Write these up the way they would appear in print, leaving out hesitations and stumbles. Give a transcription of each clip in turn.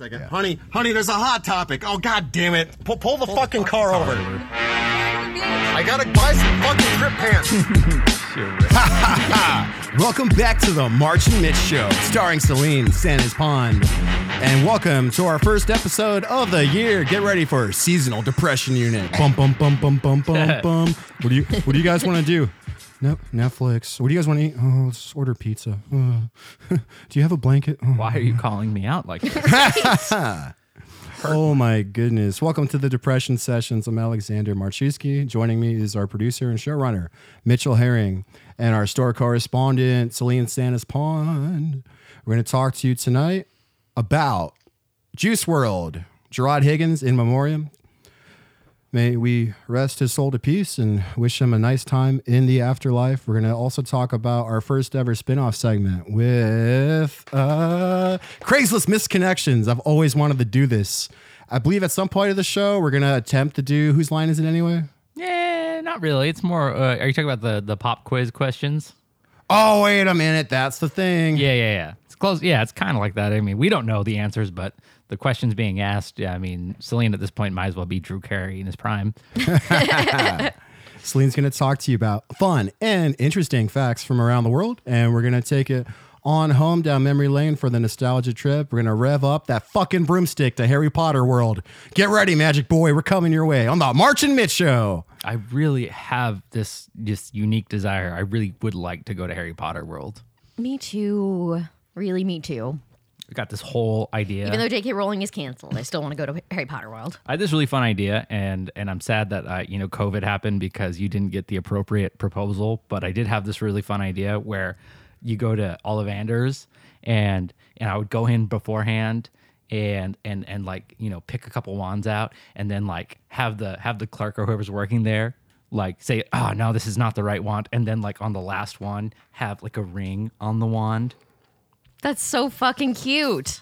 Second. Yeah. Honey, there's a hot topic. Oh, God damn it. Pull the fucking car over. I gotta buy some fucking grip pants. Welcome back to the March and Mitch Show, starring Celine Santis-Pond. And welcome to our first episode of the year. Get ready for Seasonal Depression Unit. Bum, bum, bum, bum, bum, bum, bum. What do you guys want to do? No, Netflix. What do you guys want to eat? Oh, let's order pizza. Do you have a blanket? Oh. Why are you calling me out like this? Oh my goodness. Welcome to the Depression Sessions. I'm Alexander Marchewski. Joining me is our producer and showrunner, Mitchell Herring, and our store correspondent, Celine Santis-Pond. We're going to talk to you tonight about Juice WRLD, Jarad Higgins in memoriam. May we rest his soul to peace and wish him a nice time in the afterlife. We're going to also talk about our first ever spinoff segment with Craigslist Misconnections. I've always wanted to do this. I believe at some point of the show, we're going to attempt to do Whose Line Is It Anyway? Yeah, not really. It's more, are you talking about the pop quiz questions? Oh, wait a minute. That's the thing. Yeah. It's close. Yeah, it's kind of like that. I mean, we don't know the answers, but the questions being asked, yeah, I mean, Celine at this point might as well be Drew Carey in his prime. Celine's going to talk to you about fun and interesting facts from around the world, and we're going to take it on home down memory lane for the nostalgia trip. We're going to rev up that fucking broomstick to Harry Potter World. Get ready, Magic Boy. We're coming your way on the March and Mitch Show. I really have this unique desire. I really would like to go to Harry Potter World. Me too. Really, me too. I got this whole idea. Even though JK Rowling is canceled, I still want to go to Harry Potter World. I had this really fun idea, and I'm sad that COVID happened because you didn't get the appropriate proposal. But I did have this really fun idea where you go to Ollivander's, and I would go in beforehand and pick a couple wands out, and then have the clerk or whoever's working there say, oh no, this is not the right wand, and then on the last one have a ring on the wand. That's so fucking cute.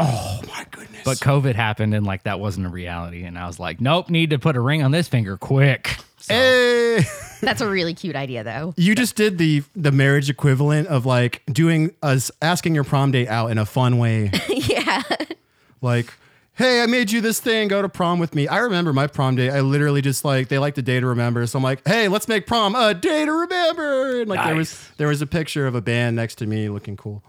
Oh, my goodness. But COVID happened, and that wasn't a reality. And I was like, nope, need to put a ring on this finger quick. So. Hey. That's a really cute idea, though. You just did the marriage equivalent of asking your prom date out in a fun way. Yeah. Hey, I made you this thing. Go to prom with me. I remember my prom date. I literally just they liked a day to remember. So I'm like, hey, let's make prom a day to remember. And nice. There was a picture of a band next to me looking cool.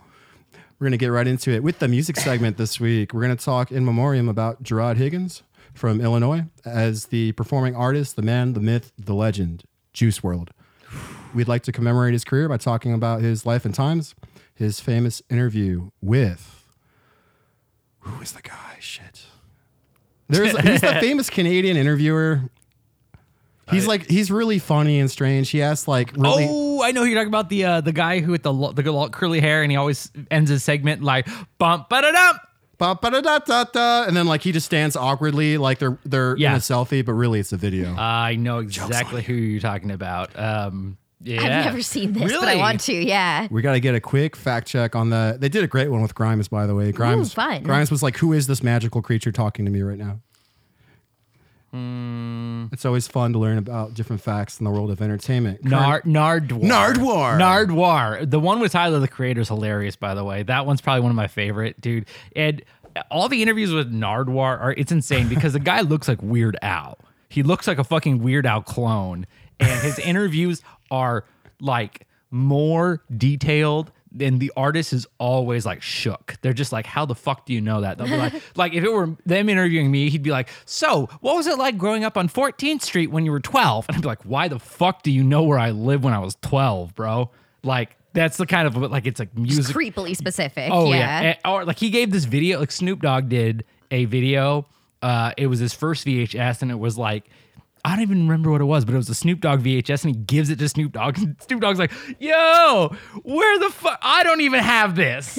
We're going to get right into it with the music segment this week. We're going to talk in memoriam about Jarad Higgins from Illinois as the performing artist, the man, the myth, the legend, Juice WRLD. We'd like to commemorate his career by talking about his life and times, his famous interview with... Who is the guy? Shit. He's the famous Canadian interviewer. He's really funny and strange. He asks really. Oh, I know you're talking about the guy who with the curly hair, and he always ends his segment bump ba da dum, bump ba da da da da, and then he just stands awkwardly they're in a selfie, but really it's a video. I know exactly who you're talking about. Yeah. I've never seen this, really? But I want to. Yeah, we got to get a quick fact check on the. They did a great one with Grimes, by the way. Grimes, ooh, fun. Grimes was who is this magical creature talking to me right now? It's always fun to learn about different facts in the world of entertainment. Nardwuar. The one with Tyler the Creator is hilarious, by the way. That one's probably one of my favorite, dude. And all the interviews with Nardwuar it's insane because the guy looks like Weird Al. He looks like a fucking Weird Al clone, and his interviews are more detailed. And the artist is always shook. They're just how the fuck do you know that? They'll be like if it were them interviewing me, he'd be like, so what was it like growing up on 14th Street when you were 12? And I'd be like, why the fuck do you know where I lived when I was 12, bro? That's the kind of it's music. Just creepily specific. Oh yeah. And, or he gave this video, Snoop Dogg did a video. It was his first VHS, and it was I don't even remember what it was, but it was a Snoop Dogg VHS, and he gives it to Snoop Dogg. And Snoop Dogg's like, yo, where the fuck? I don't even have this.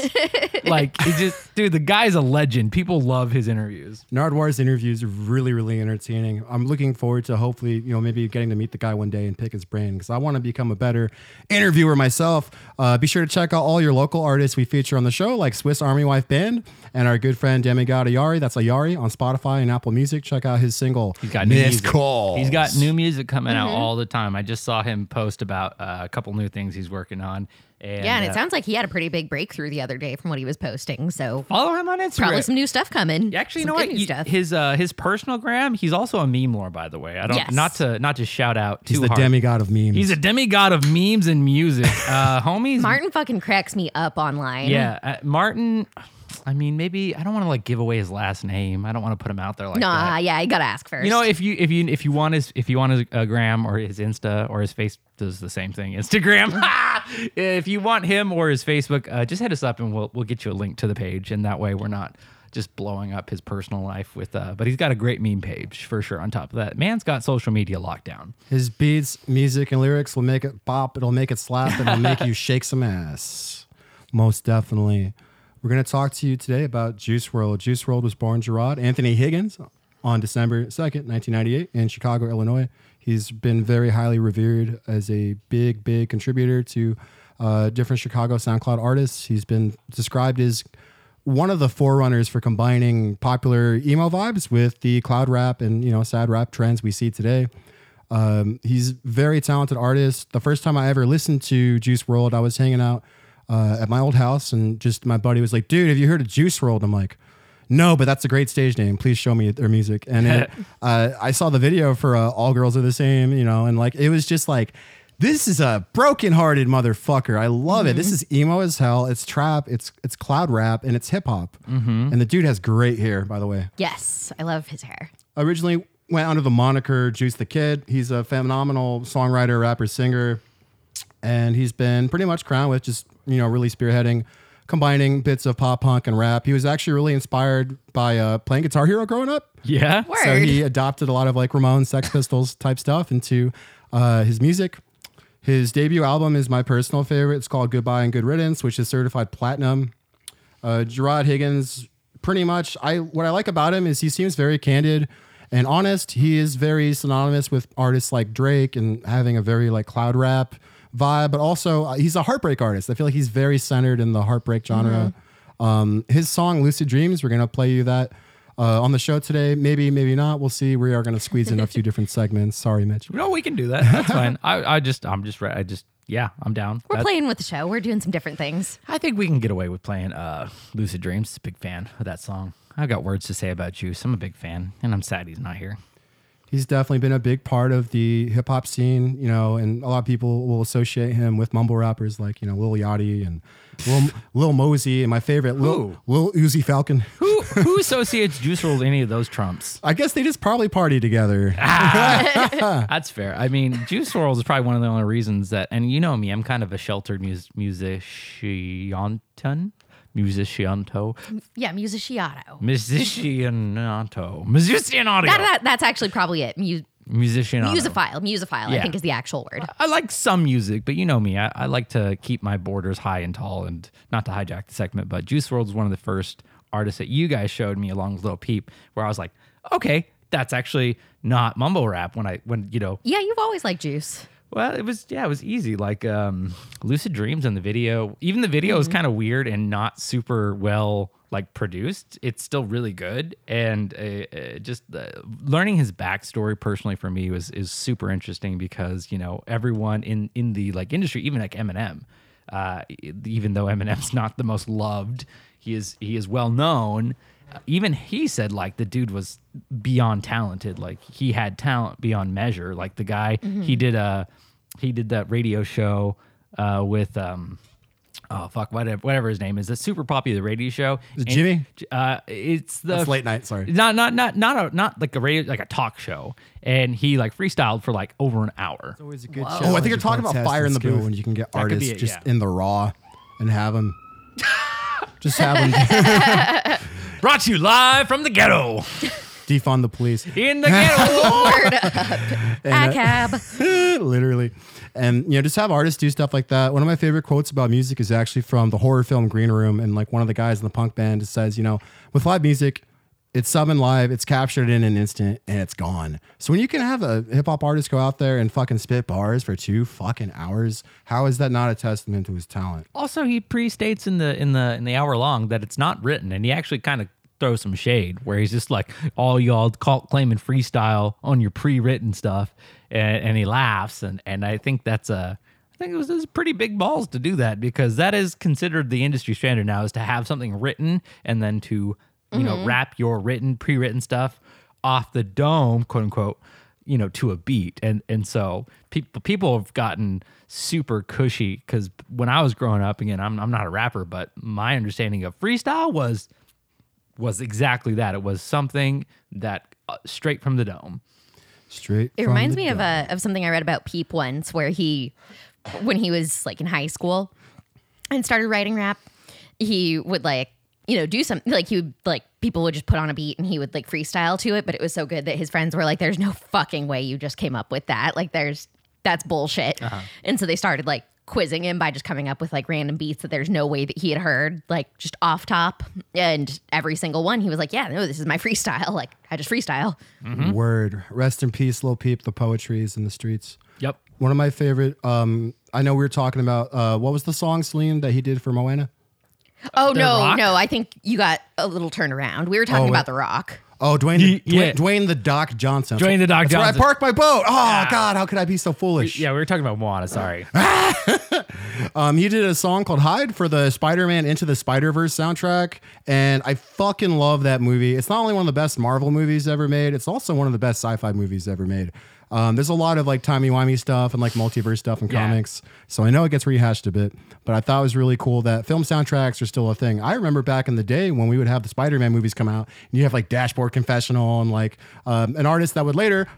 Dude, the guy's a legend. People love his interviews. Nardwar's interviews are really, really entertaining. I'm looking forward to hopefully, maybe getting to meet the guy one day and pick his brain because I want to become a better interviewer myself. Be sure to check out all your local artists we feature on the show, like Swiss Army Wife Band and our good friend Demi God Ayari. That's Ayari on Spotify and Apple Music. Check out his single, Miss Call. balls. He's got new music coming out all the time. I just saw him post about a couple new things he's working on. And, yeah, and it sounds like he had a pretty big breakthrough the other day from what he was posting. So follow him on Instagram. Probably some new stuff coming. Actually, you know what? His personal gram. He's also a meme lore, by the way. Not to shout out too hard. He's the demigod of memes. He's a demigod of memes and music, homies. Martin fucking cracks me up online. Yeah, Martin. I mean, maybe I don't want to give away his last name. I don't want to put him out there like that. Yeah, you gotta ask first. You know, if you want his gram or his Insta or his Facebook, does the same thing. Instagram. If you want him or his Facebook, just hit us up and we'll get you a link to the page, and that way we're not just blowing up his personal life with. But he's got a great meme page for sure. On top of that, man's got social media locked down. His beats, music, and lyrics will make it bop. It'll make it slap. And it'll make you shake some ass. Most definitely. We're going to talk to you today about Juice WRLD. Juice WRLD was born Jarad Anthony Higgins on December 2nd, 1998 in Chicago, Illinois. He's been very highly revered as a big, big contributor to different Chicago SoundCloud artists. He's been described as one of the forerunners for combining popular emo vibes with the cloud rap and, sad rap trends we see today. He's a very talented artist. The first time I ever listened to Juice WRLD, I was hanging out at my old house, and just my buddy was like, "Dude, have you heard of Juice WRLD?" I'm like, "No, but that's a great stage name. Please show me their music." And I saw the video for "All Girls Are the Same," and it was just like, this is a broken-hearted motherfucker. I love it. This is emo as hell. It's trap. It's cloud rap, and it's hip hop. And the dude has great hair, by the way. Yes, I love his hair. Originally went under the moniker Juice the Kid. He's a phenomenal songwriter, rapper, singer, and he's been pretty much crowned with just really spearheading, combining bits of pop punk and rap. He was actually really inspired by playing Guitar Hero growing up. Yeah. Word. So he adopted a lot of Ramones, Sex Pistols type stuff into his music. His debut album is my personal favorite. It's called Goodbye and Good Riddance, which is certified platinum. Jarad Higgins, pretty much, what I like about him is he seems very candid and honest. He is very synonymous with artists like Drake and having a very cloud rap vibe, but also he's a heartbreak artist. I feel like he's very centered in the heartbreak genre. His song Lucid Dreams, we're going to play you that on the show today. Maybe, maybe not. We'll see. We are going to squeeze in a few different segments. Sorry, Mitch. No, we can do that. That's fine. I'm down. We're playing with the show. We're doing some different things. I think we can get away with playing Lucid Dreams. Big fan of that song. I've got words to say about Juice. I'm a big fan, and I'm sad he's not here. He's definitely been a big part of the hip hop scene, and a lot of people will associate him with mumble rappers like, Lil Yachty and Lil Mosey, and my favorite, Lil Uzi Falcon. Who associates Juice WRLD with any of those trumps? I guess they just probably party together. That's fair. I mean, Juice WRLD is probably one of the only reasons that, and you know me, I'm kind of a sheltered musicianato. That's actually probably it. Musicianato. Musophile, yeah. I think is the actual word. I like some music, but you know me. I like to keep my borders high and tall, and not to hijack the segment, but Juice WRLD is one of the first artists that you guys showed me along with Lil Peep, where I was like, okay, that's actually not mumble rap when. Yeah, you've always liked Juice. Well, it was easy. Lucid Dreams in the video. Even the video is kind of weird and not super well produced. It's still really good, and learning his backstory personally for me is super interesting because everyone in the industry, even Eminem, even though Eminem's not the most loved, he is well known. Even he said the dude was beyond talented. He had talent beyond measure. The guy he did that radio show with whatever his name is, a super popular radio show. Is it Jimmy? That's late night. Sorry, not a talk show. And he freestyled for over an hour. It's always a good show. Oh, I think you're talking about Fire in the Booth when you can get artists in the raw and have them. Just have them. Brought to you live from the ghetto. Defund the police. In the ghetto. Word up. ACAB. Literally. And, just have artists do stuff like that. One of my favorite quotes about music is actually from the horror film Green Room. And one of the guys in the punk band says, with live music, it's summoned live, it's captured in an instant, and it's gone. So when you can have a hip hop artist go out there and fucking spit bars for 2 fucking hours, how is that not a testament to his talent? Also, he pre-states in the hour long that it's not written, and he actually kind of throw some shade, where he's just like, all y'all claiming freestyle on your pre-written stuff, and he laughs, and I think that's a, I think it was pretty big balls to do that, because that is considered the industry standard now, is to have something written and then to, you know, rap your written, pre-written stuff off the dome, quote unquote, you know, to a beat. And so people have gotten super cushy, because when I was growing up, again, I'm not a rapper, but my understanding of freestyle was exactly that. It was something that straight from the dome. It reminds me of something I read about Peep once, where he, when he was like in high school and started writing rap, he would like, you know, do something like, he would like, people would just put on a beat and he would like freestyle to it. But it was so good that his friends were like, there's no fucking way you just came up with that. Like, that's bullshit. Uh-huh. And so they started like quizzing him by just coming up with like random beats that there's no way that he had heard, like just off top. And every single one, he was like, yeah, no, this is my freestyle. Like, I just freestyle. Mm-hmm. Word. Rest in peace, Lil Peep. The poetry is in the streets. Yep. One of my favorite, I know we were talking about, what was the song, Celine, that he did for Moana? Oh, no, I think you got a little turned around. We were talking about The Rock. Oh, Dwayne the Doc Johnson. Dwayne the Doc Johnson. That's where I parked my boat. Oh, God, how could I be so foolish? Yeah, we were talking about Moana, sorry. He did a song called Hide for the Spider-Man Into the Spider-Verse soundtrack, and I fucking love that movie. It's not only one of the best Marvel movies ever made, it's also one of the best sci-fi movies ever made. There's a lot of like timey-wimey stuff and like multiverse stuff in comics. So I know it gets rehashed a bit, but I thought it was really cool that film soundtracks are still a thing. I remember back in the day when we would have the Spider-Man movies come out, and you have like Dashboard Confessional and like an artist that would later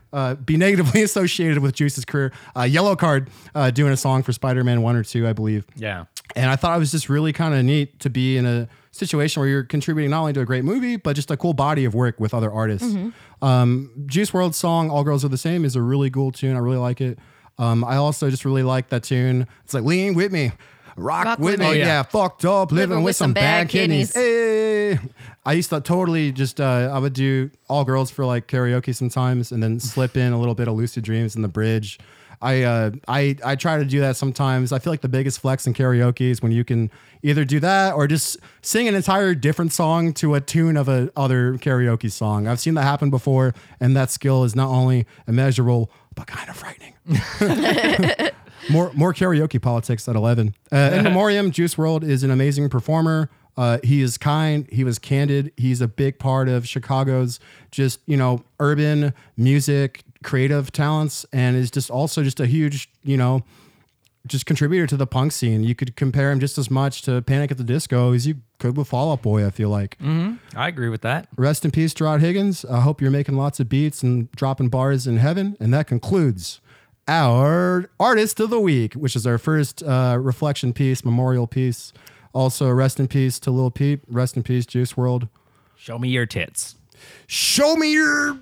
be negatively associated with Juice's career, Yellowcard, doing a song for Spider-Man 1 or 2, I believe. Yeah. And I thought it was just really kind of neat to be in a situation where you're contributing not only to a great movie, but just a cool body of work with other artists. Mm-hmm. Juice WRLD's song, All Girls Are the Same, is a really cool tune. I really like it. I also just really like that tune. It's like, lean with me, rock with me. Oh, yeah, fucked up, living with some bad kidneys. Hey. I used to totally just, I would do All Girls for like karaoke sometimes, and then slip in a little bit of Lucid Dreams in the bridge. I try to do that sometimes. I feel like the biggest flex in karaoke is when you can either do that or just sing an entire different song to a tune of a other karaoke song. I've seen that happen before, and that skill is not only immeasurable, but kind of frightening. More karaoke politics at 11. In memoriam, Juice WRLD is an amazing performer. He is kind. He was candid. He's a big part of Chicago's just, you know, urban music, creative talents, and is just also just a huge, you know, just contributor to the punk scene. You could compare him just as much to Panic at the Disco as you could with Fall Out Boy, I feel like. Mm-hmm. I agree with that. Rest in peace, Jarad Higgins. I hope you're making lots of beats and dropping bars in heaven. And that concludes our Artist of the Week, which is our first reflection piece, memorial piece. Also, rest in peace to Lil Peep. Rest in peace, Juice WRLD. Show me your tits. Show me your...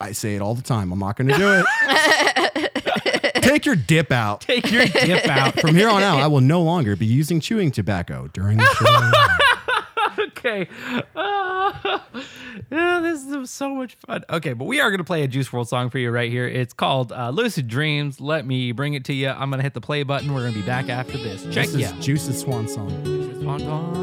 I say it all the time. I'm not going to do it. Take your dip out. Take your dip out. From here on out, I will no longer be using chewing tobacco during the show. Okay. Yeah, this is so much fun. Okay, but we are going to play a Juice WRLD song for you right here. It's called Lucid Dreams. Let me bring it to you. I'm going to hit the play button. We're going to be back after this. Check this is Juice's swan song. Juice's swan song.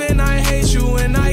and I hate you, and I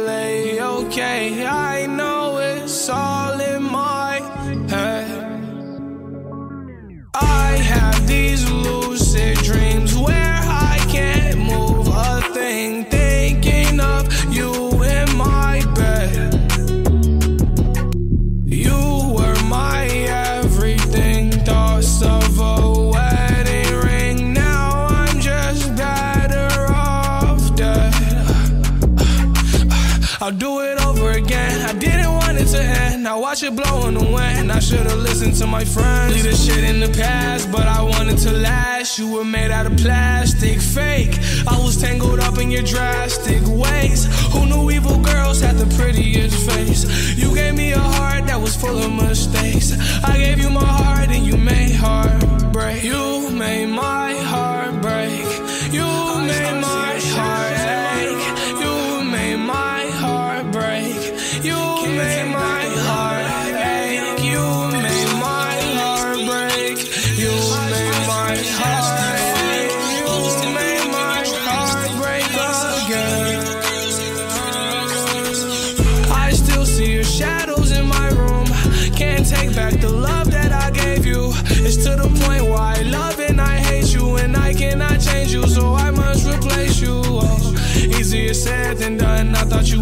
okay. I know it's all in my head. I have these lucid dreams where I can't move a thing, thinking of you in my bed. You were my everything, thoughts of a wedding ring. Now I'm just better off dead. I'll do it over again. I didn't want it to end. Now watch it blow in the wind. I should've listened to my friends. Leave the shit in the past, but I wanted to last. You were made out of plastic, fake. I was tangled up in your drastic ways. Who knew evil girls had the prettiest face? You gave me a heart that was full of mistakes. I gave you my heart and you made heart break. You made my heart break. You made my heart ache. You made my heart break. You made my heart ache. You made my heart break. You made my heart ache. It's to the point where I love and I hate you, and I cannot change you, so I must replace you. Oh, easier said than done. I thought you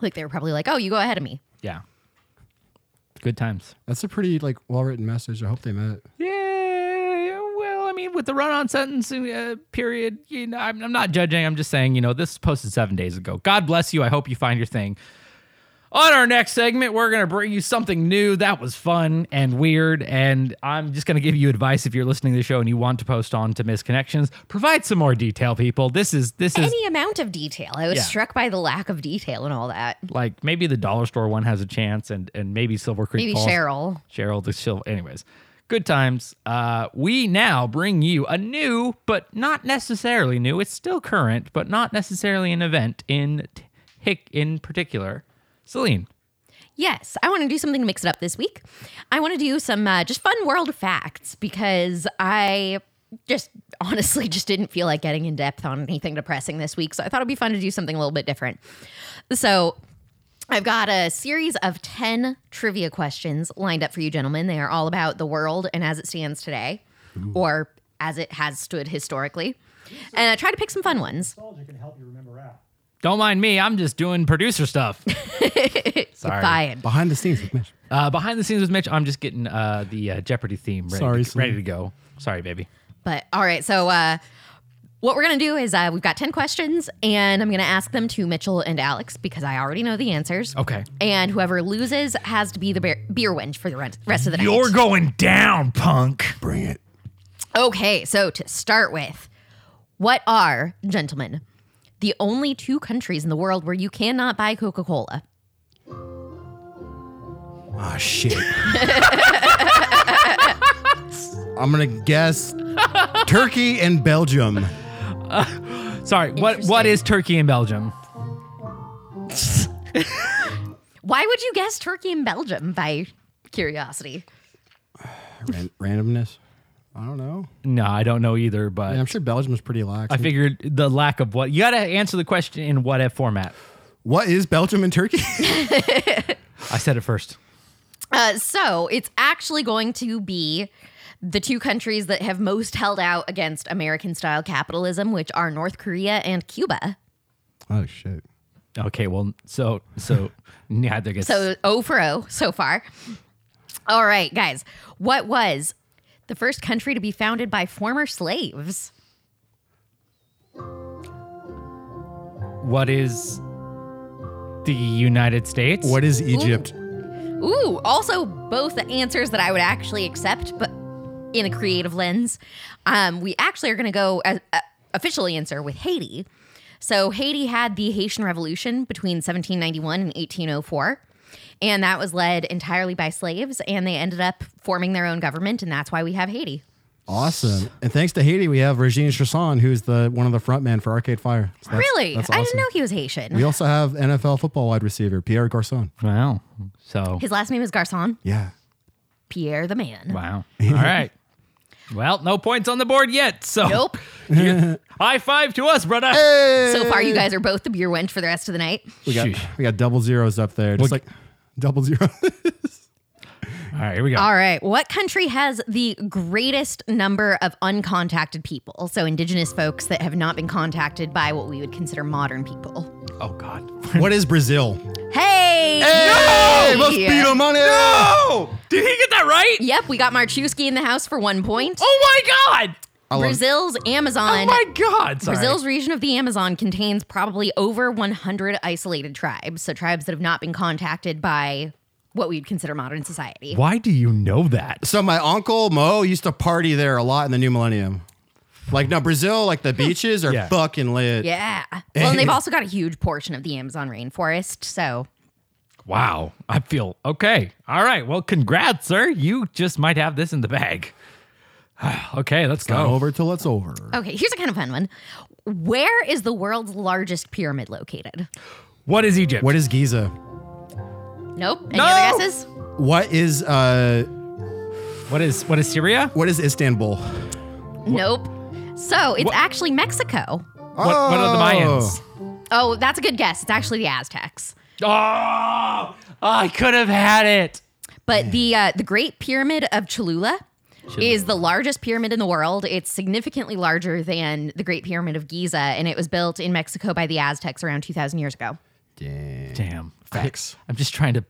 Like they were probably like, oh, you go ahead of me. Yeah. Good times. That's a pretty like well-written message. I hope they met. Yeah. Well, I mean, with the run-on sentence period, you know, I'm not judging. I'm just saying, you know, this was posted 7 days ago. God bless you. I hope you find your thing. On our next segment, we're going to bring you something new. That was fun and weird, and I'm just going to give you advice if you're listening to the show and you want to post on to Misconnections. Provide some more detail, people. This is any amount of detail. I was struck by the lack of detail and all that. Like maybe the dollar store one has a chance, and maybe Silver Creek maybe Falls. Maybe Cheryl. Anyways, good times. We now bring you a new, but not necessarily new. It's still current, but not necessarily an event in particular. Celine. Yes, I want to do something to mix it up this week. I want to do some just fun world facts because I just honestly just didn't feel like getting in depth on anything depressing this week. So I thought it'd be fun to do something a little bit different. So I've got a series of 10 trivia questions lined up for you gentlemen. They are all about the world and as it stands today or as it has stood historically. And I try to pick some fun ones. Nostalgia can help you remember out. Don't mind me. I'm just doing producer stuff. Sorry. Fine. Behind the scenes with Mitch. I'm just getting the Jeopardy theme ready to go. Sorry, baby. But all right. So what we're going to do is we've got 10 questions, and I'm going to ask them to Mitchell and Alex because I already know the answers. Okay. And whoever loses has to be the beer wench for the rest of the night. You're going down, punk. Bring it. Okay. So to start with, what are, gentlemen, the only two countries in the world where you cannot buy Coca-Cola? Ah, oh, shit. I'm going to guess Turkey and Belgium. Sorry, what is Turkey and Belgium? Why would you guess Turkey and Belgium by curiosity? Randomness. I don't know. No, I don't know either, but... Yeah, I'm sure Belgium is pretty lax. I figured the lack of what... You got to answer the question in what if format. What is Belgium and Turkey? I said it first. So it's actually going to be the two countries that have most held out against American-style capitalism, which are North Korea and Cuba. Oh, shit. Okay, well, so neither gets... So 0 for 0 so far. All right, guys. What was... the first country to be founded by former slaves? What is the United States? What is Egypt? Ooh, also both the answers that I would actually accept, but in a creative lens. We actually are going to go officially answer with Haiti. So Haiti had the Haitian Revolution between 1791 and 1804. And that was led entirely by slaves, and they ended up forming their own government, and that's why we have Haiti. Awesome. And thanks to Haiti, we have Regine Chasson, who's one of the front men for Arcade Fire. So really? That's awesome. I didn't know he was Haitian. We also have NFL football wide receiver, Pierre Garçon. Wow. So his last name is Garçon? Yeah. Pierre the man. Wow. All right. Well, no points on the board yet, so... Nope. High five to us, brother. Hey! So far, you guys are both the beer wench for the rest of the night. We got double zeros up there. Just double zero. All right, here we go. All right. What country has the greatest number of uncontacted people? So indigenous folks that have not been contacted by what we would consider modern people. Oh, God. What is Brazil? Hey! No! Let's beat him on it! No! Did he get that right? Yep, we got Marchewski in the house for 1 point. Oh, my God! Brazil's Amazon. Oh my God! Sorry. Brazil's region of the Amazon contains probably over 100 isolated tribes, so tribes that have not been contacted by what we'd consider modern society. Why do you know that? So my uncle Mo used to party there a lot in the New Millennium. Like no, Brazil, like the beaches are fucking lit. Yeah. Well, and they've also got a huge portion of the Amazon rainforest. So. Wow, I feel okay. All right, well, congrats, sir. You just might have this in the bag. Okay, let's go. Not over till it's over. Okay, here's a kind of fun one. Where is the world's largest pyramid located? What is Egypt? What is Giza? Nope. Any other guesses? What is Syria? What is Istanbul? Nope. So it's actually Mexico. What are the Mayans? Oh, that's a good guess. It's actually the Aztecs. Oh, I could have had it. But the Great Pyramid of Cholula is the largest pyramid in the world. It's significantly larger than the Great Pyramid of Giza, and it was built in Mexico by the Aztecs around 2,000 years ago. Damn. Facts. I'm just trying to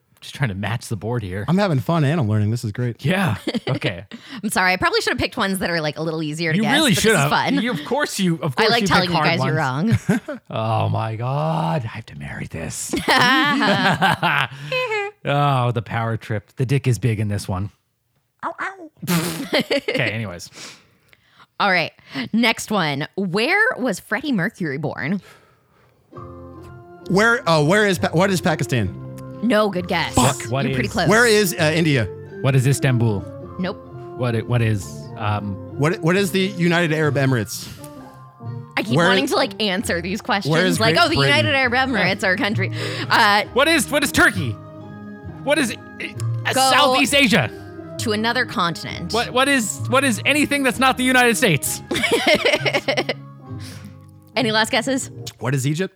match the board here. I'm having fun and I'm learning. This is great. Yeah. Okay. I'm sorry. I probably should have picked ones that are like a little easier to guess. You really should have. Fun. Of course I like telling you guys you're wrong. Oh my God. I have to marry this. Oh, the power trip. The dick is big in this one. Ow, ow. Okay, anyways. All right. Next one. Where was Freddie Mercury born? What is Pakistan? No, good guess. Fuck. You're pretty close. Where is India? What is Istanbul? Nope. What is the United Arab Emirates? I keep wanting to like answer these questions. Where is the United Arab Emirates, our country. What is Turkey? What is Southeast Asia? To another continent. What is anything that's not the United States? Any last guesses? What is Egypt?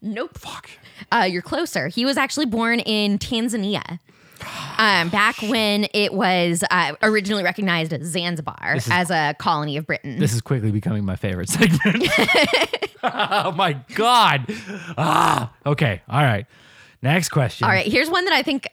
Nope. Fuck. You're closer. He was actually born in Tanzania back when it was originally recognized as Zanzibar as a colony of Britain. This is quickly becoming my favorite segment. Oh, my God. Ah, okay. All right. Next question. All right. Here's one that I think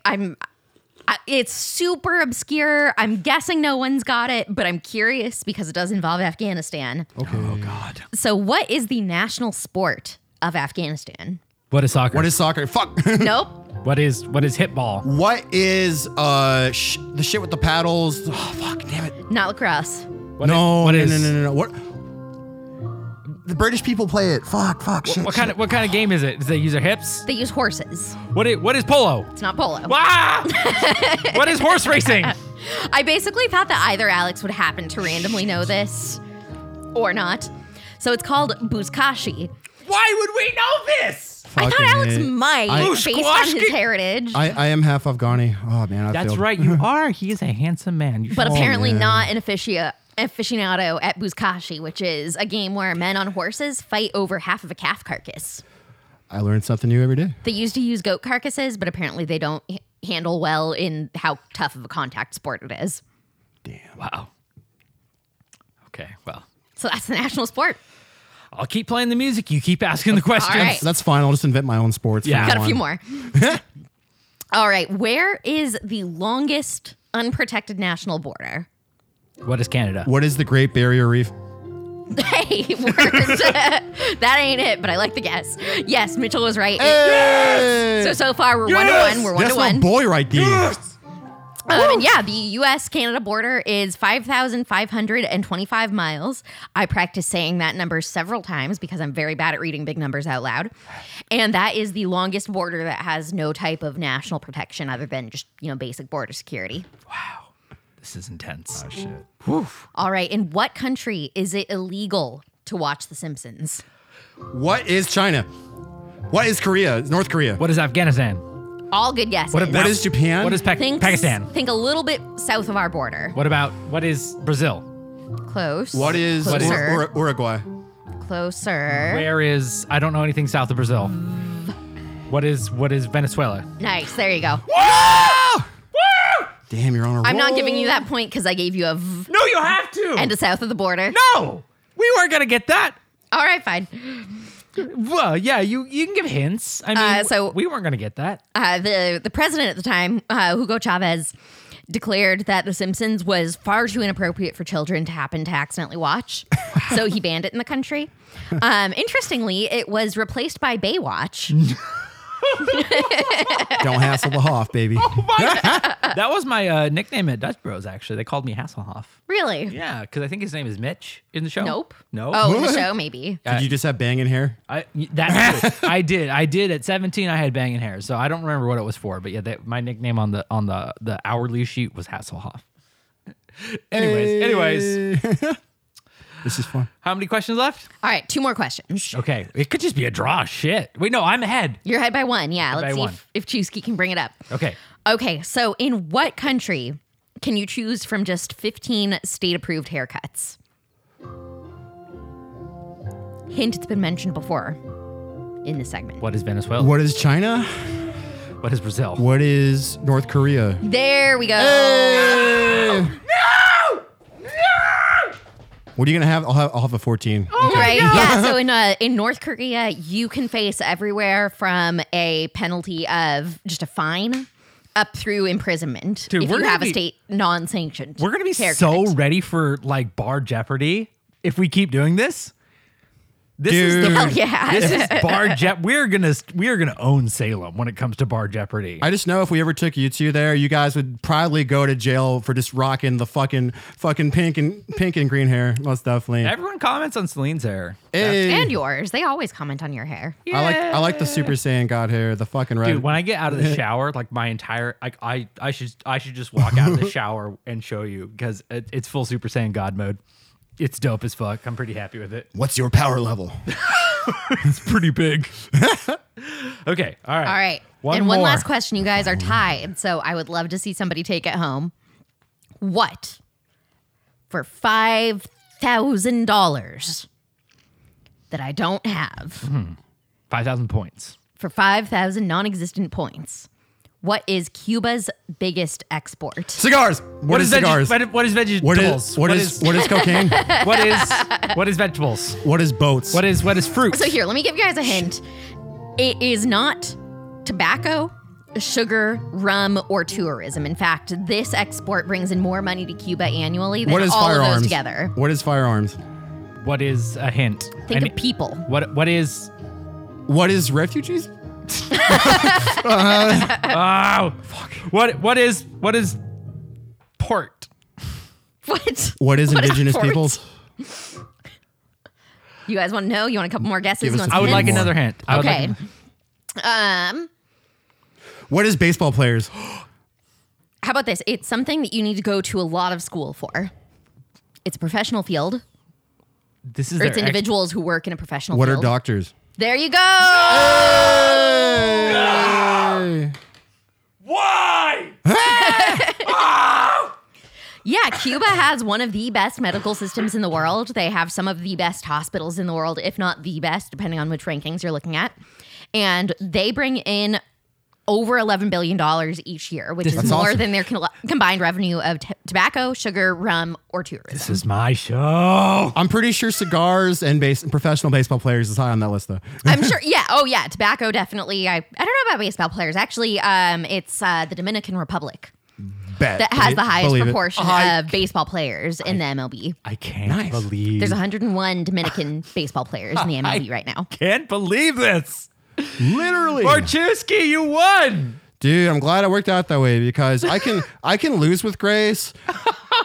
it's super obscure. I'm guessing no one's got it, but I'm curious because it does involve Afghanistan. Okay. Oh, God. So what is the national sport of Afghanistan? What is soccer? Fuck. Nope. What is hit ball? What is the shit with the paddles? Oh, fuck, damn it. Not lacrosse. No. What? The British people play it. Fuck, shit. What kind of game is it? Do they use their hips? They use horses. What is polo? It's not polo. Ah! What is horse racing? I basically thought that either Alex would happen to randomly know this or not. So it's called Buzkashi. Why would we know this? I thought Alex might, based on his heritage. I am half Afghani. Oh, man, that's failed. Right, you are. He is a handsome man. But apparently not an aficionado at Buzkashi, which is a game where men on horses fight over half of a calf carcass. I learn something new every day. They used to use goat carcasses, but apparently they don't handle well in how tough of a contact sport it is. Damn. Wow. Okay, well. So that's the national sport. I'll keep playing the music. You keep asking the questions. Right. That's fine. I'll just invent my own sports. Yeah, got a few more. All right. Where is the longest unprotected national border? What is Canada? What is the Great Barrier Reef? Hey, words. That ain't it, but I like the guess. Yes, Mitchell was right. Hey! So far we're 1-1. We're 1-1. That's my boy right there. Yes! And yeah, the U.S.-Canada border is 5,525 miles. I practice saying that number several times because I'm very bad at reading big numbers out loud. And that is the longest border that has no type of national protection other than just, basic border security. Wow. This is intense. Oh, shit. Oof. All right. In what country is it illegal to watch The Simpsons? What is China? What is Korea? North Korea. What is Afghanistan? All good guesses. What is Japan? What is Pakistan? Think a little bit south of our border. What is Brazil? Close. What is Uruguay? Closer. I don't know anything south of Brazil. What is Venezuela? Nice, there you go. Whoa! Woo! Damn, you're on a roll. I'm not giving you that point because I gave you a v. No, you have to! And a south of the border. No! We weren't going to get that. All right, fine. Well, yeah, you can give hints. I mean, we weren't going to get that. The president at the time, Hugo Chavez, declared that The Simpsons was far too inappropriate for children to happen to accidentally watch. So he banned it in the country. Interestingly, it was replaced by Baywatch. Don't Hasselhoff, baby. Oh my God. That was my nickname at Dutch Bros, actually. They called me Hasselhoff. Really? Yeah, because I think his name is Mitch in the show. Nope. Oh, in the show, maybe. Did you just have banging hair? That's true. I did. At 17, I had banging hair, so I don't remember what it was for. But yeah, my nickname on the hourly sheet was Hasselhoff. Anyways. This is fun. How many questions left? All right, 2 more questions. Okay. It could just be a draw. Shit. Wait, no, I'm ahead. You're ahead by 1. Yeah, let's see if Chewski can bring it up. Okay, so in what country can you choose from just 15 state-approved haircuts? Hint, it's been mentioned before in this segment. What is Venezuela? What is China? What is Brazil? What is North Korea? There we go. Hey! No! What are you going to have? I'll have a 14. Oh, okay. Right. Yeah. So in North Korea, you can face everywhere from a penalty of just a fine up through imprisonment. Dude, if you have a state non-sanctioned. We're going to be so ready for like Bar Jeopardy if we keep doing this. This is Bar Jeopardy. We're gonna own Salem when it comes to Bar Jeopardy. I just know if we ever took you two there, you guys would probably go to jail for just rocking the fucking pink and green hair, most definitely. Everyone comments on Celine's hair. Hey. And yours. They always comment on your hair. Yeah. I like the Super Saiyan God hair, the fucking red. Dude, when I get out of the shower, like my entire I should just walk out of the shower and show you because it's full Super Saiyan God mode. It's dope as fuck. I'm pretty happy with it. What's your power level? It's pretty big. Okay. All right. All right. One last question. You guys are tied, so I would love to see somebody take it home. What, for $5,000 that I don't have, 5,000 points, for 5,000 non-existent points, what is Cuba's biggest export? Cigars. What is cigars? What is vegetables? What is cocaine? What is vegetables? What is boats? What is fruit? So here, let me give you guys a hint. It is not tobacco, sugar, rum, or tourism. In fact, this export brings in more money to Cuba annually than all firearms? Of those together. What is firearms? What is a hint? Think of people. What is refugees? Oh fuck! What is port? What is indigenous peoples? You guys want to know? You want a couple more guesses? I would like another hint. Okay. What is baseball players? How about this? It's something that you need to go to a lot of school for. It's a professional field. It's individuals who work in a professional field. What are doctors? There you go. No! Why? Yeah, Cuba has one of the best medical systems in the world. They have some of the best hospitals in the world, if not the best, depending on which rankings you're looking at. And they bring in over $11 billion each year, which is more than their combined revenue of tobacco, sugar, rum, or tourism. This is my show. I'm pretty sure cigars and professional baseball players is high on that list, though. I'm sure. Yeah. Oh, yeah. Tobacco, definitely. I don't know about baseball players. Actually, it's the Dominican Republic that has the highest proportion of baseball players in the MLB. I can't believe. There's 101 Dominican baseball players in the MLB right now. Can't believe this. Literally, Marchewski, you won, dude. I'm glad I worked out that way because I can lose with grace.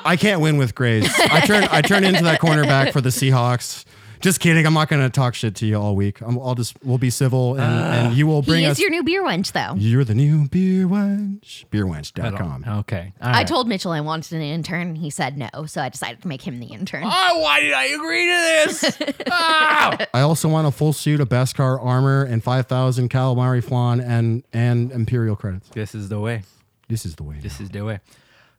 I can't win with grace. I turn into that cornerback for the Seahawks. Just kidding. I'm not gonna talk shit to you all week. We'll be civil and you will bring. He is your new beer wench, though. You're the new beer wench. Beerwench.com. Okay. All right. I told Mitchell I wanted an intern. And he said no, so I decided to make him the intern. Oh, why did I agree to this? Oh! I also want a full suit of Beskar armor and 5,000 calamari flan and imperial credits. This is the way.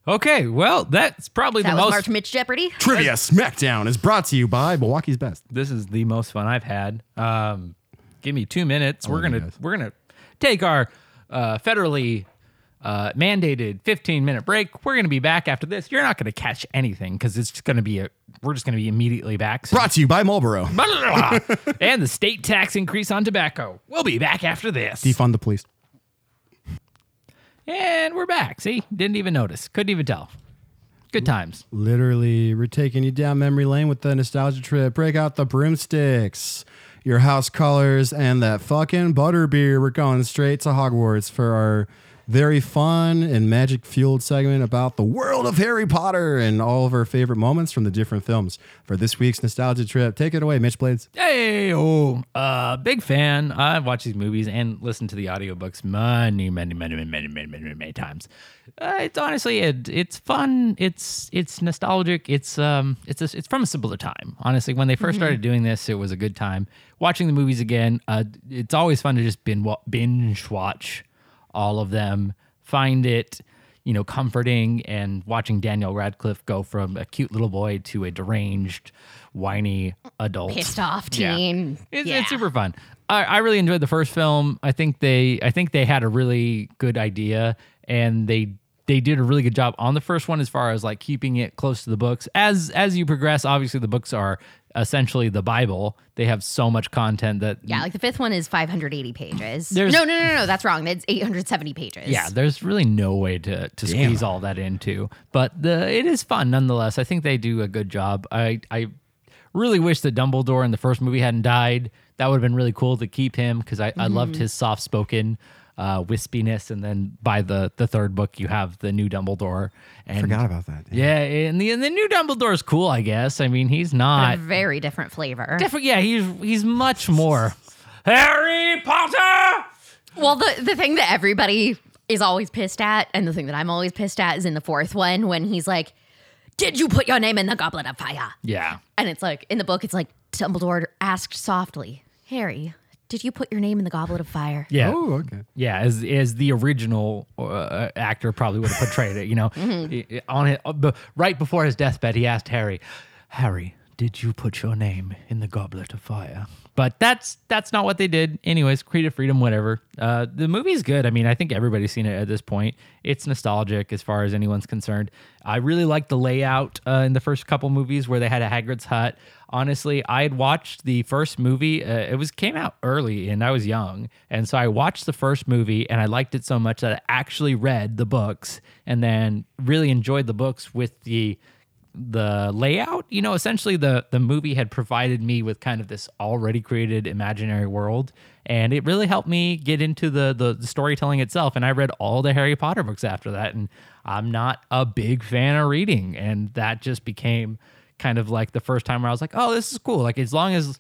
Okay, well, that's probably the most... March Mitch Jeopardy. Trivia Smackdown is brought to you by Milwaukee's Best. This is the most fun I've had. Give me 2 minutes. We're gonna take our federally mandated 15-minute break. We're gonna be back after this. You're not gonna catch anything because it's gonna be we're just gonna be immediately back. So. Brought to you by Marlboro. And the state tax increase on tobacco. We'll be back after this. Defund the police. And we're back. See? Didn't even notice. Couldn't even tell. Good times. Literally, we're taking you down memory lane with the nostalgia trip. Break out the broomsticks, your house colors, and that fucking butterbeer. We're going straight to Hogwarts for our very fun and magic-fueled segment about the world of Harry Potter and all of our favorite moments from the different films. For this week's nostalgia trip, take it away, Mitch Blades. Hey, big fan. I've watched these movies and listened to the audiobooks many times. It's honestly, it's fun. It's nostalgic. It's from a simpler time. Honestly, when they first started doing this, it was a good time. Watching the movies again, it's always fun to just binge watch all of them, find it, you know, comforting, and watching Daniel Radcliffe go from a cute little boy to a deranged, whiny adult. Pissed off teen. Yeah. It's super fun. I really enjoyed the first film. I think they had a really good idea, and they did a really good job on the first one as far as like keeping it close to the books. As you progress, obviously the books are essentially the Bible. They have so much content that... Yeah, like the fifth one is 580 pages. No, that's wrong. It's 870 pages. Yeah, there's really no way to squeeze all that into. But it is fun nonetheless. I think they do a good job. I really wish that Dumbledore in the first movie hadn't died. That would have been really cool to keep him because I loved his soft-spoken wispiness, and then by the third book you have the new Dumbledore. And forgot about that. Yeah, and the new Dumbledore is cool, I guess. I mean, he's not... But a very different flavor. Yeah, he's much more Harry Potter! Well, the thing that everybody is always pissed at, and the thing that I'm always pissed at, is in the fourth one when he's like, "Did you put your name in the Goblet of Fire?" Yeah. And it's like, in the book, it's like, Dumbledore asked softly, "Harry, did you put your name in the Goblet of Fire?" Yeah. Oh, okay. Yeah, as the original actor probably would have portrayed it, you know. Mm-hmm. Right before his deathbed, he asked Harry, did you put your name in the Goblet of Fire? But that's not what they did. Anyways, creative freedom, whatever. The movie's good. I mean, I think everybody's seen it at this point. It's nostalgic as far as anyone's concerned. I really liked the layout in the first couple movies where they had a Hagrid's hut. Honestly, I had watched the first movie. It came out early, and I was young. And so I watched the first movie, and I liked it so much that I actually read the books and then really enjoyed the books with the layout. You know, essentially the movie had provided me with kind of this already created imaginary world, and it really helped me get into the storytelling itself. And I read all the Harry Potter books after that, and I'm not a big fan of reading, and that just became kind of like the first time where I was like, oh, this is cool. Like, as long as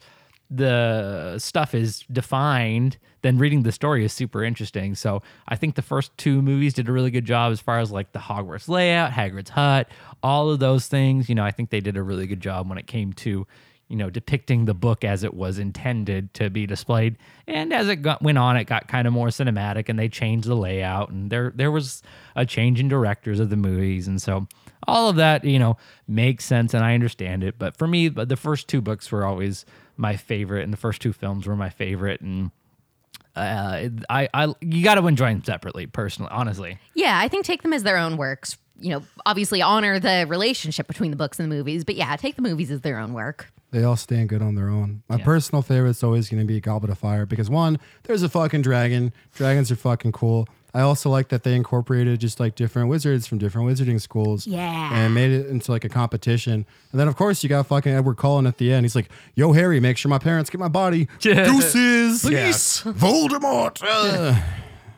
the stuff is defined, then reading the story is super interesting. So I think the first two movies did a really good job as far as like the Hogwarts layout, Hagrid's hut, all of those things. You know, I think they did a really good job when it came to, you know, depicting the book as it was intended to be displayed. And as it went on, it got kind of more cinematic, and they changed the layout, and there was a change in directors of the movies. And so all of that, you know, makes sense, and I understand it. But for me, the first two books were always my favorite, and the first two films were my favorite. And you got to enjoy them separately, personally, honestly. Yeah, I think take them as their own works. You know, obviously honor the relationship between the books and the movies, but yeah, take the movies as their own work. They all stand good on their own. My personal favorite is always going to be Goblet of Fire because, one, there's a fucking dragon. Dragons are fucking cool. I also like that they incorporated just like different wizards from different wizarding schools. Yeah. And made it into like a competition. And then, of course, you got fucking Edward Cullen at the end. He's like, "Yo, Harry, make sure my parents get my body." Deuces. Please. Yeah. Voldemort.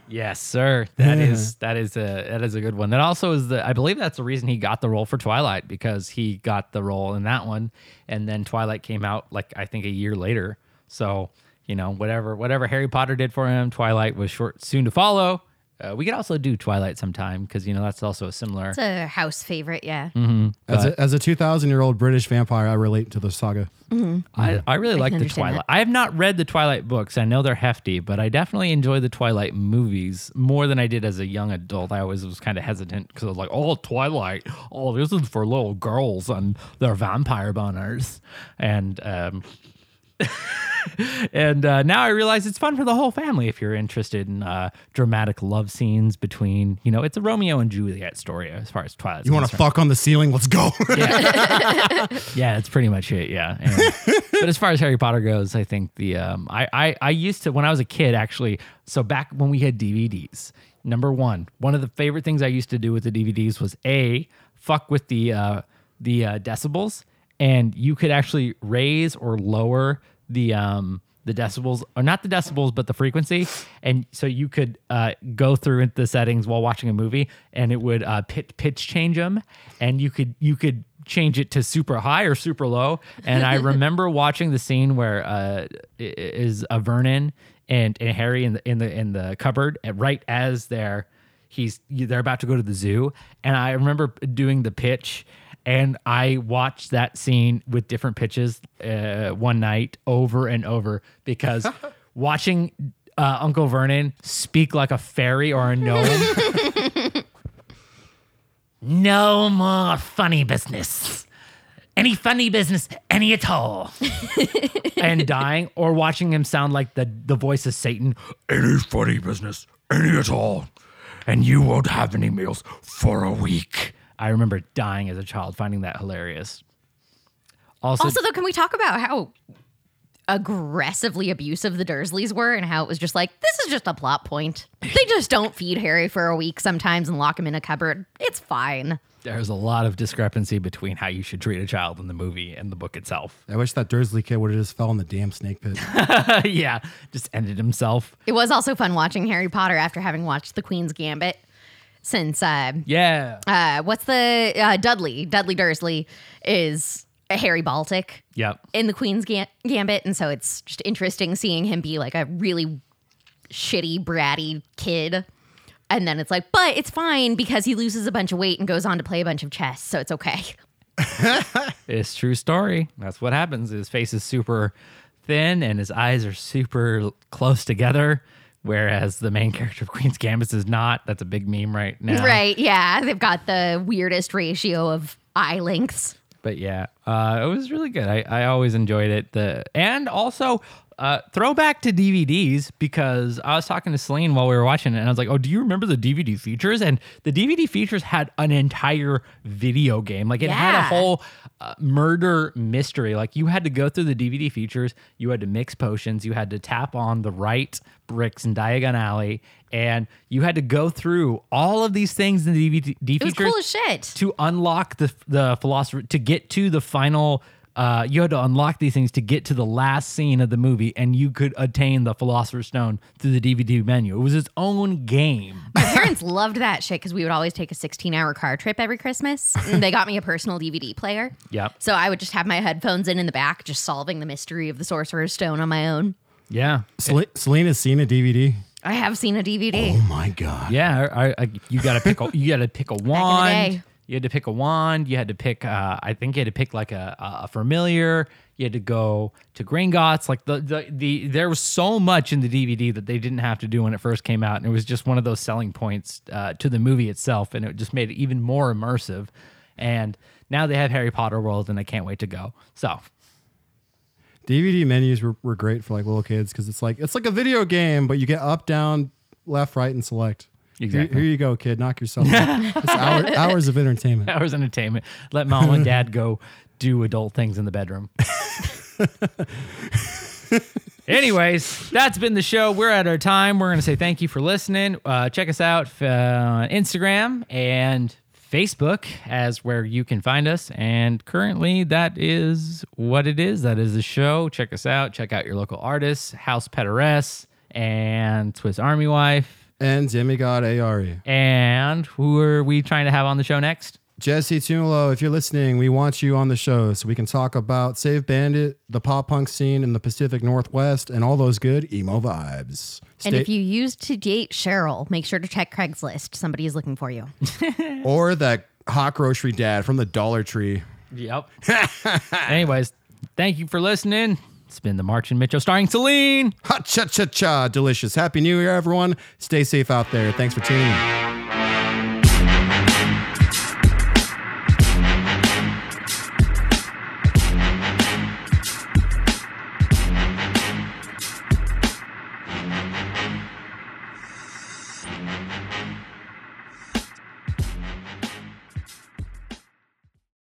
Yes, sir. That is a good one. That also is I believe that's the reason he got the role for Twilight, because he got the role in that one. And then Twilight came out like, I think, a year later. So, you know, whatever Harry Potter did for him, Twilight was soon to follow. We could also do Twilight sometime because, you know, that's also a similar... It's a house favorite, yeah. Mm-hmm. As a 2,000-year-old British vampire, I relate to the saga. Mm-hmm. I really like the Twilight. I have not read the Twilight books. I know they're hefty, but I definitely enjoy the Twilight movies more than I did as a young adult. I always was kind of hesitant because I was like, oh, Twilight. Oh, this is for little girls and their vampire boners. And... And now I realize it's fun for the whole family if you're interested in dramatic love scenes between, you know, it's a Romeo and Juliet story as far as Twilight. You want to fuck on the ceiling? Let's go. Yeah, that's pretty much it. Yeah. Anyway. But as far as Harry Potter goes, I think the I used to, when I was a kid, actually. So back when we had DVDs, number one of the favorite things I used to do with the DVDs was fuck with the decibels. And you could actually raise or lower the decibels, or not the decibels, but the frequency. And so you could go through into the settings while watching a movie, and it would pitch change them, and you could change it to super high or super low. And I remember watching the scene where is a Vernon and Harry in the cupboard, and right as they're about to go to the zoo, and I remember doing the pitch. And I watched that scene with different pitches one night over and over, because watching Uncle Vernon speak like a fairy or a gnome No more funny business. Any funny business, any at all. And dying or watching him sound like the voice of Satan. Any funny business, any at all. And you won't have any meals for a week. I remember dying as a child, finding that hilarious. Also, though, can we talk about how aggressively abusive the Dursleys were and how it was just like, this is just a plot point. They just don't feed Harry for a week sometimes and lock him in a cupboard. It's fine. There's a lot of discrepancy between how you should treat a child in the movie and the book itself. I wish that Dursley kid would have just fell in the damn snake pit. Yeah, just ended himself. It was also fun watching Harry Potter after having watched The Queen's Gambit since... Dudley Dursley is Harry Baltic in The Queen's Gambit. And so it's just interesting seeing him be like a really shitty, bratty kid. And then it's like, but it's fine because he loses a bunch of weight and goes on to play a bunch of chess. So it's okay. It's true story. That's what happens. His face is super thin and his eyes are super close together. Whereas the main character of Queen's Gambit is not. That's a big meme right now. Right. Yeah. They've got the weirdest ratio of eye lengths. But yeah, it was really good. I always enjoyed it. And also, throwback to DVDs, because I was talking to Celine while we were watching it, and I was like, oh, do you remember the DVD features? And the DVD features had an entire video game. Like, it had a whole murder mystery. Like, you had to go through the DVD features, you had to mix potions, you had to tap on the right bricks in Diagon Alley, and you had to go through all of these things in the DVD features. It was cool as shit. To unlock the philosopher, to get to the final... you had to unlock these things to get to the last scene of the movie, and you could attain the Philosopher's Stone through the DVD menu. It was its own game. My parents loved that shit because we would always take a 16-hour car trip every Christmas. And they got me a personal DVD player. Yep. So I would just have my headphones in the back, just solving the mystery of the Sorcerer's Stone on my own. Yeah. Celine has seen a DVD. I have seen a DVD. Oh my god. Yeah. You got to pick. You got to pick a wand. Back in the day. You had to pick a wand. You had to pick, I think you had to pick like a familiar. You had to go to Gringotts. Like there was so much in the DVD that they didn't have to do when it first came out. And it was just one of those selling points to the movie itself. And it just made it even more immersive. And now they have Harry Potter World and I can't wait to go. So DVD menus were great for like little kids because it's like a video game, but you get up, down, left, right, and select. Exactly. Here you go, kid. Knock yourself out. It's hours of entertainment. Hours of entertainment. Let mom and dad go do adult things in the bedroom. Anyways, that's been the show. We're at our time. We're going to say thank you for listening. Check us out on Instagram and Facebook as where you can find us. And currently, that is what it is. That is the show. Check us out. Check out your local artists, House Pederess and Swiss Army Wife. And Demi God Ayari. And who are we trying to have on the show next? Jesse Tunelo, if you're listening, we want you on the show so we can talk about Save Bandit, the pop punk scene in the Pacific Northwest, and all those good emo vibes. And if you used to date Cheryl, make sure to check Craigslist. Somebody is looking for you. Or that hot grocery dad from the Dollar Tree. Yep. Anyways, thank you for listening. It's been The March and Mitchell starring Celine. Ha cha cha cha. Delicious. Happy New Year, everyone. Stay safe out there. Thanks for tuning in.